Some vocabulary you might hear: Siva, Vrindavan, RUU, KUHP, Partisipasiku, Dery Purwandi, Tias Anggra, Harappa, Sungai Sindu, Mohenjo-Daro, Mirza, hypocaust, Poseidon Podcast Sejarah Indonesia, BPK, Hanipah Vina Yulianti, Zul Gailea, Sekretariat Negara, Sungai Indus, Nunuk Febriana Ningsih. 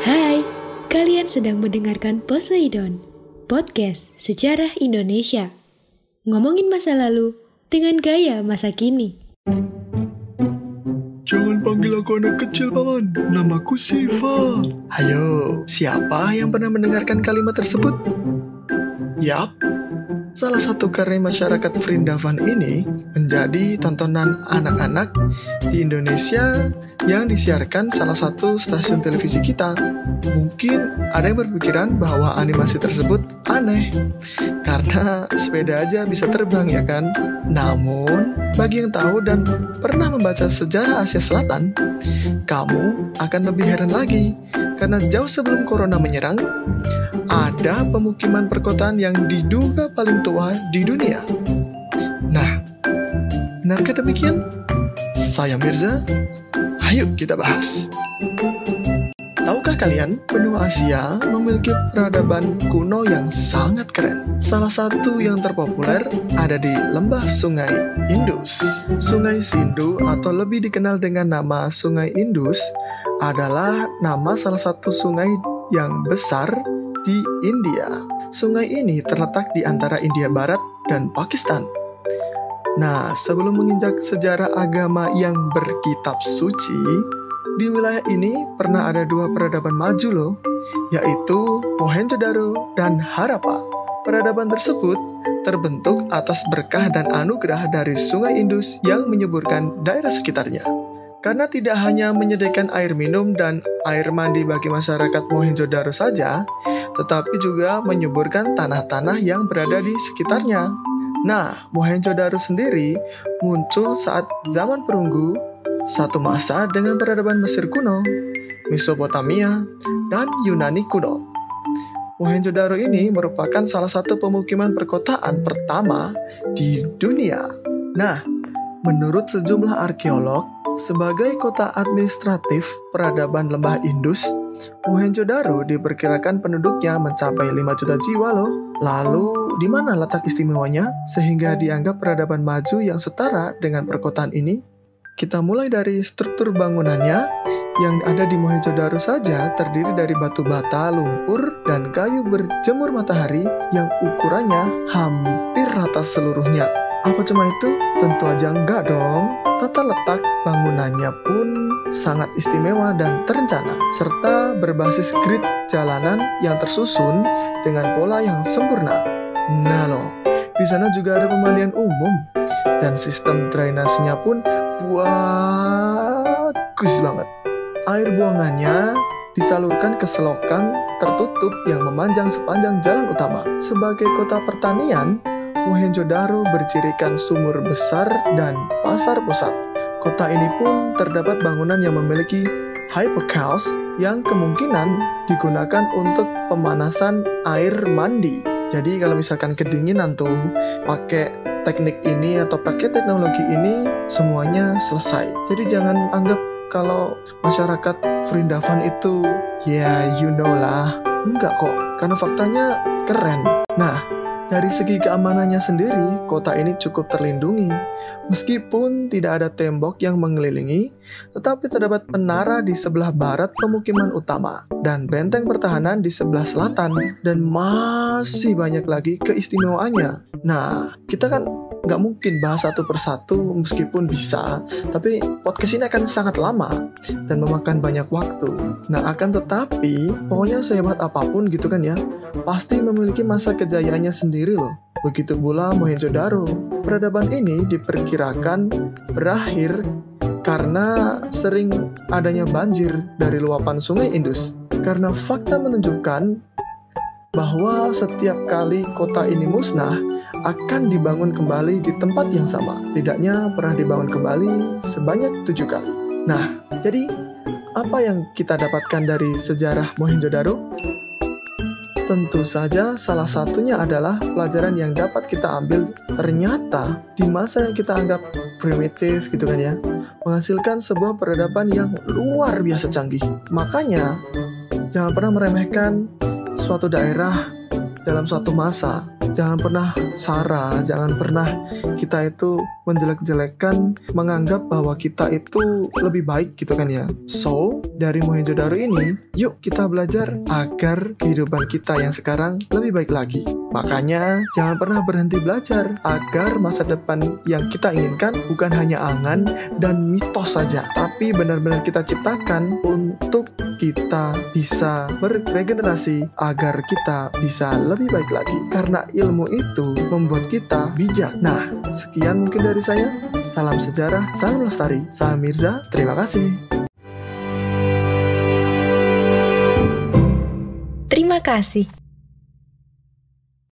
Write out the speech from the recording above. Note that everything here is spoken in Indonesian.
Hai, kalian sedang mendengarkan Poseidon Podcast Sejarah Indonesia. Ngomongin masa lalu dengan gaya masa kini. Jangan panggil aku anak kecil, paman. Namaku Siva. Ayo, siapa yang pernah mendengarkan kalimat tersebut? Yap, salah satu karya masyarakat Vrindavan ini menjadi tontonan anak-anak di Indonesia yang disiarkan salah satu stasiun televisi kita. Mungkin ada yang berpikiran bahwa animasi tersebut aneh, karena sepeda aja bisa terbang, ya kan? Namun, bagi yang tahu dan pernah membaca sejarah Asia Selatan, kamu akan lebih heran lagi, karena jauh sebelum corona menyerang, ada pemukiman perkotaan yang diduga paling tua di dunia. Nah, benarkah demikian? Saya Mirza, ayo kita bahas. Tahukah kalian, benua Asia memiliki peradaban kuno yang sangat keren. Salah satu yang terpopuler ada di lembah Sungai Indus. Sungai Sindu atau lebih dikenal dengan nama Sungai Indus adalah nama salah satu sungai yang besar di India. Sungai ini terletak di antara India Barat dan Pakistan. Nah, sebelum menginjak sejarah agama yang berkitab suci, di wilayah ini pernah ada dua peradaban maju loh, yaitu Mohenjo-Daro dan Harappa. Peradaban tersebut terbentuk atas berkah dan anugerah dari Sungai Indus yang menyuburkan daerah sekitarnya. Karena tidak hanya menyediakan air minum dan air mandi bagi masyarakat Mohenjo-Daro saja, tetapi juga menyuburkan tanah-tanah yang berada di sekitarnya. Nah, Mohenjo-Daro sendiri muncul saat zaman perunggu, satu masa dengan peradaban Mesir kuno, Mesopotamia, dan Yunani kuno. Mohenjo-Daro ini merupakan salah satu pemukiman perkotaan pertama di dunia. Nah, menurut sejumlah arkeolog, sebagai kota administratif peradaban lembah Indus, Mohenjo-Daro diperkirakan penduduknya mencapai 5 juta jiwa loh. Lalu, di mana letak istimewanya sehingga dianggap peradaban maju yang setara dengan perkotaan ini? Kita mulai dari struktur bangunannya yang ada di Mohenjo-Daro saja terdiri dari batu bata, lumpur, dan kayu berjemur matahari yang ukurannya hampir rata seluruhnya. Apa cuma itu? Tentu aja enggak dong. Tata letak bangunannya pun sangat istimewa dan terencana, serta berbasis grid jalanan yang tersusun dengan pola yang sempurna. Nah loh, di sana juga ada pemandian umum, dan sistem drainasenya pun bagus banget. Air buangannya disalurkan ke selokan tertutup yang memanjang sepanjang jalan utama. Sebagai kota pertanian, Mohenjo-Daro bercirikan sumur besar dan pasar pusat. Kota ini pun terdapat bangunan yang memiliki hypocaust yang kemungkinan digunakan untuk pemanasan air mandi. Jadi kalau misalkan kedinginan tuh, pakai teknik ini atau pakai teknologi ini, semuanya selesai. Jadi jangan anggap kalau masyarakat Vrindavan itu, you know lah. Enggak kok, karena faktanya keren. Nah, dari segi keamanannya sendiri, kota ini cukup terlindungi. Meskipun tidak ada tembok yang mengelilingi, tetapi terdapat penara di sebelah barat pemukiman utama, dan benteng pertahanan di sebelah selatan, dan masih banyak lagi keistimewaannya. Nah, kita kan nggak mungkin bahas satu persatu meskipun bisa, tapi podcast ini akan sangat lama dan memakan banyak waktu. Nah, akan tetapi, pokoknya sehebat apapun gitu kan ya, pasti memiliki masa kejayaannya sendiri loh. Begitu pula Mohenjo-Daro. Peradaban ini diperkirakan berakhir karena sering adanya banjir dari luapan Sungai Indus. Karena fakta menunjukkan bahwa setiap kali kota ini musnah, akan dibangun kembali di tempat yang sama. Tidaknya pernah dibangun kembali sebanyak 7 kali. Nah, jadi apa yang kita dapatkan dari sejarah Mohenjo-Daro? Tentu saja salah satunya adalah pelajaran yang dapat kita ambil. Ternyata di masa yang kita anggap primitif gitu kan ya, menghasilkan sebuah peradaban yang luar biasa canggih. Makanya jangan pernah meremehkan suatu daerah dalam suatu masa. jangan pernah sara, jangan pernah kita itu menjelek-jelekan, menganggap bahwa kita itu lebih baik gitu kan ya. So, dari Mohenjo-Daro ini, yuk kita belajar agar kehidupan kita yang sekarang lebih baik lagi. Makanya, jangan pernah berhenti belajar agar masa depan yang kita inginkan bukan hanya angan dan mitos saja, tapi benar-benar kita ciptakan untuk kita bisa berregenerasi agar kita bisa lebih baik lagi. Karena ilmu itu membuat kita bijak. Nah, sekian mungkin dari saya. Salam sejarah, salam lestari, salam Mirza. Terima kasih. Terima kasih.